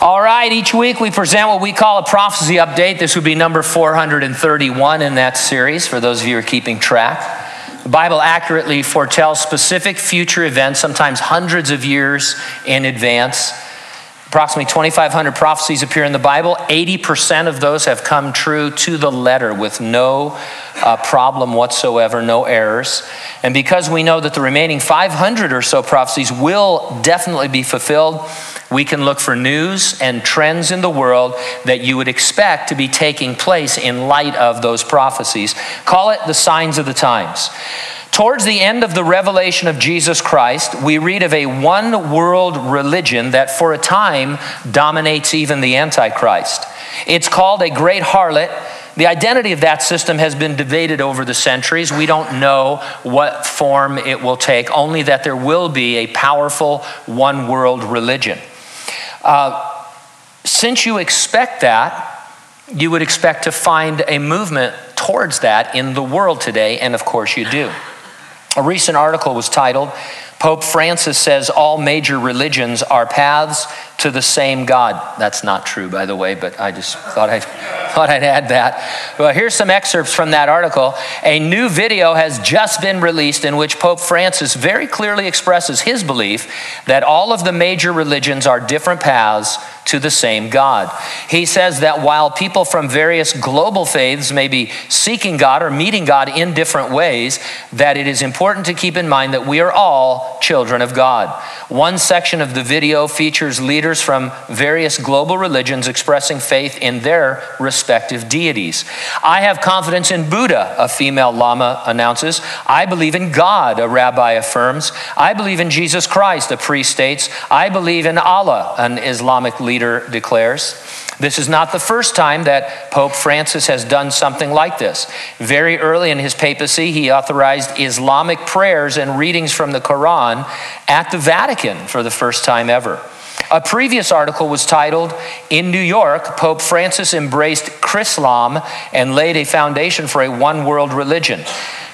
All right, each week we present what we call a prophecy update. This would be number 431 in that series, for those of you who are keeping track. The Bible accurately foretells specific future events, sometimes hundreds of years in advance. Approximately 2,500 prophecies appear in the Bible. 80% of those have come true to the letter with no problem whatsoever, no errors. And because we know that the remaining 500 or so prophecies will definitely be fulfilled, we can look for news and trends in the world that you would expect to be taking place in light of those prophecies. Call it the signs of the times. Towards the end of the revelation of Jesus Christ, we read of a one-world religion that for a time dominates even the Antichrist. It's called a great harlot. The identity of that system has been debated over the centuries. We don't know what form it will take, only that there will be a powerful one-world religion. Since you expect that, you would expect to find a movement towards that in the world today, and of course you do. A recent article was titled, "Pope Francis Says All Major Religions Are Paths to the Same God." That's not true, by the way, but I just thought I'd add that. Well, here's some excerpts from that article. A new video has just been released in which Pope Francis very clearly expresses his belief that all of the major religions are different paths to the same God. He says that while people from various global faiths may be seeking God or meeting God in different ways, that it is important to keep in mind that we are all children of God. One section of the video features leaders from various global religions expressing faith in their respective deities. "I have confidence in Buddha," a female lama announces. "I believe in God," a rabbi affirms. "I believe in Jesus Christ," a priest states. "I believe in Allah," an Islamic leader declares. This is not the first time that Pope Francis has done something like this. Very early in his papacy, he authorized Islamic prayers and readings from the Quran at the Vatican for the first time ever. A previous article was titled, "In New York, Pope Francis Embraced Chrislam and Laid a Foundation for a One-World Religion."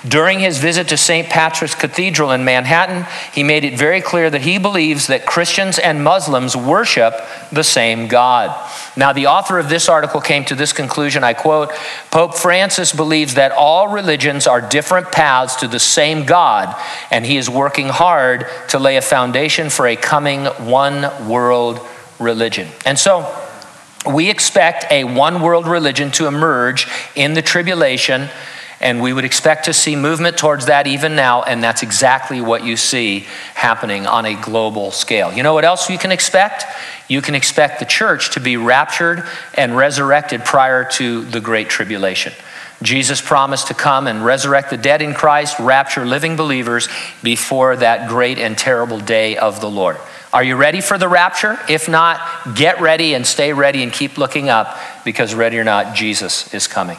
During his visit to St. Patrick's Cathedral in Manhattan, he made it very clear that he believes that Christians and Muslims worship the same God. Now, the author of this article came to this conclusion, I quote, "Pope Francis believes that all religions are different paths to the same God, and he is working hard to lay a foundation for a coming one-world religion." And so, we expect a one-world religion to emerge in the tribulation, and we would expect to see movement towards that even now, and that's exactly what you see happening on a global scale. You know what else you can expect? You can expect the church to be raptured and resurrected prior to the Great Tribulation. Jesus promised to come and resurrect the dead in Christ, rapture living believers before that great and terrible day of the Lord. Are you ready for the rapture? If not, get ready and stay ready and keep looking up, because ready or not, Jesus is coming.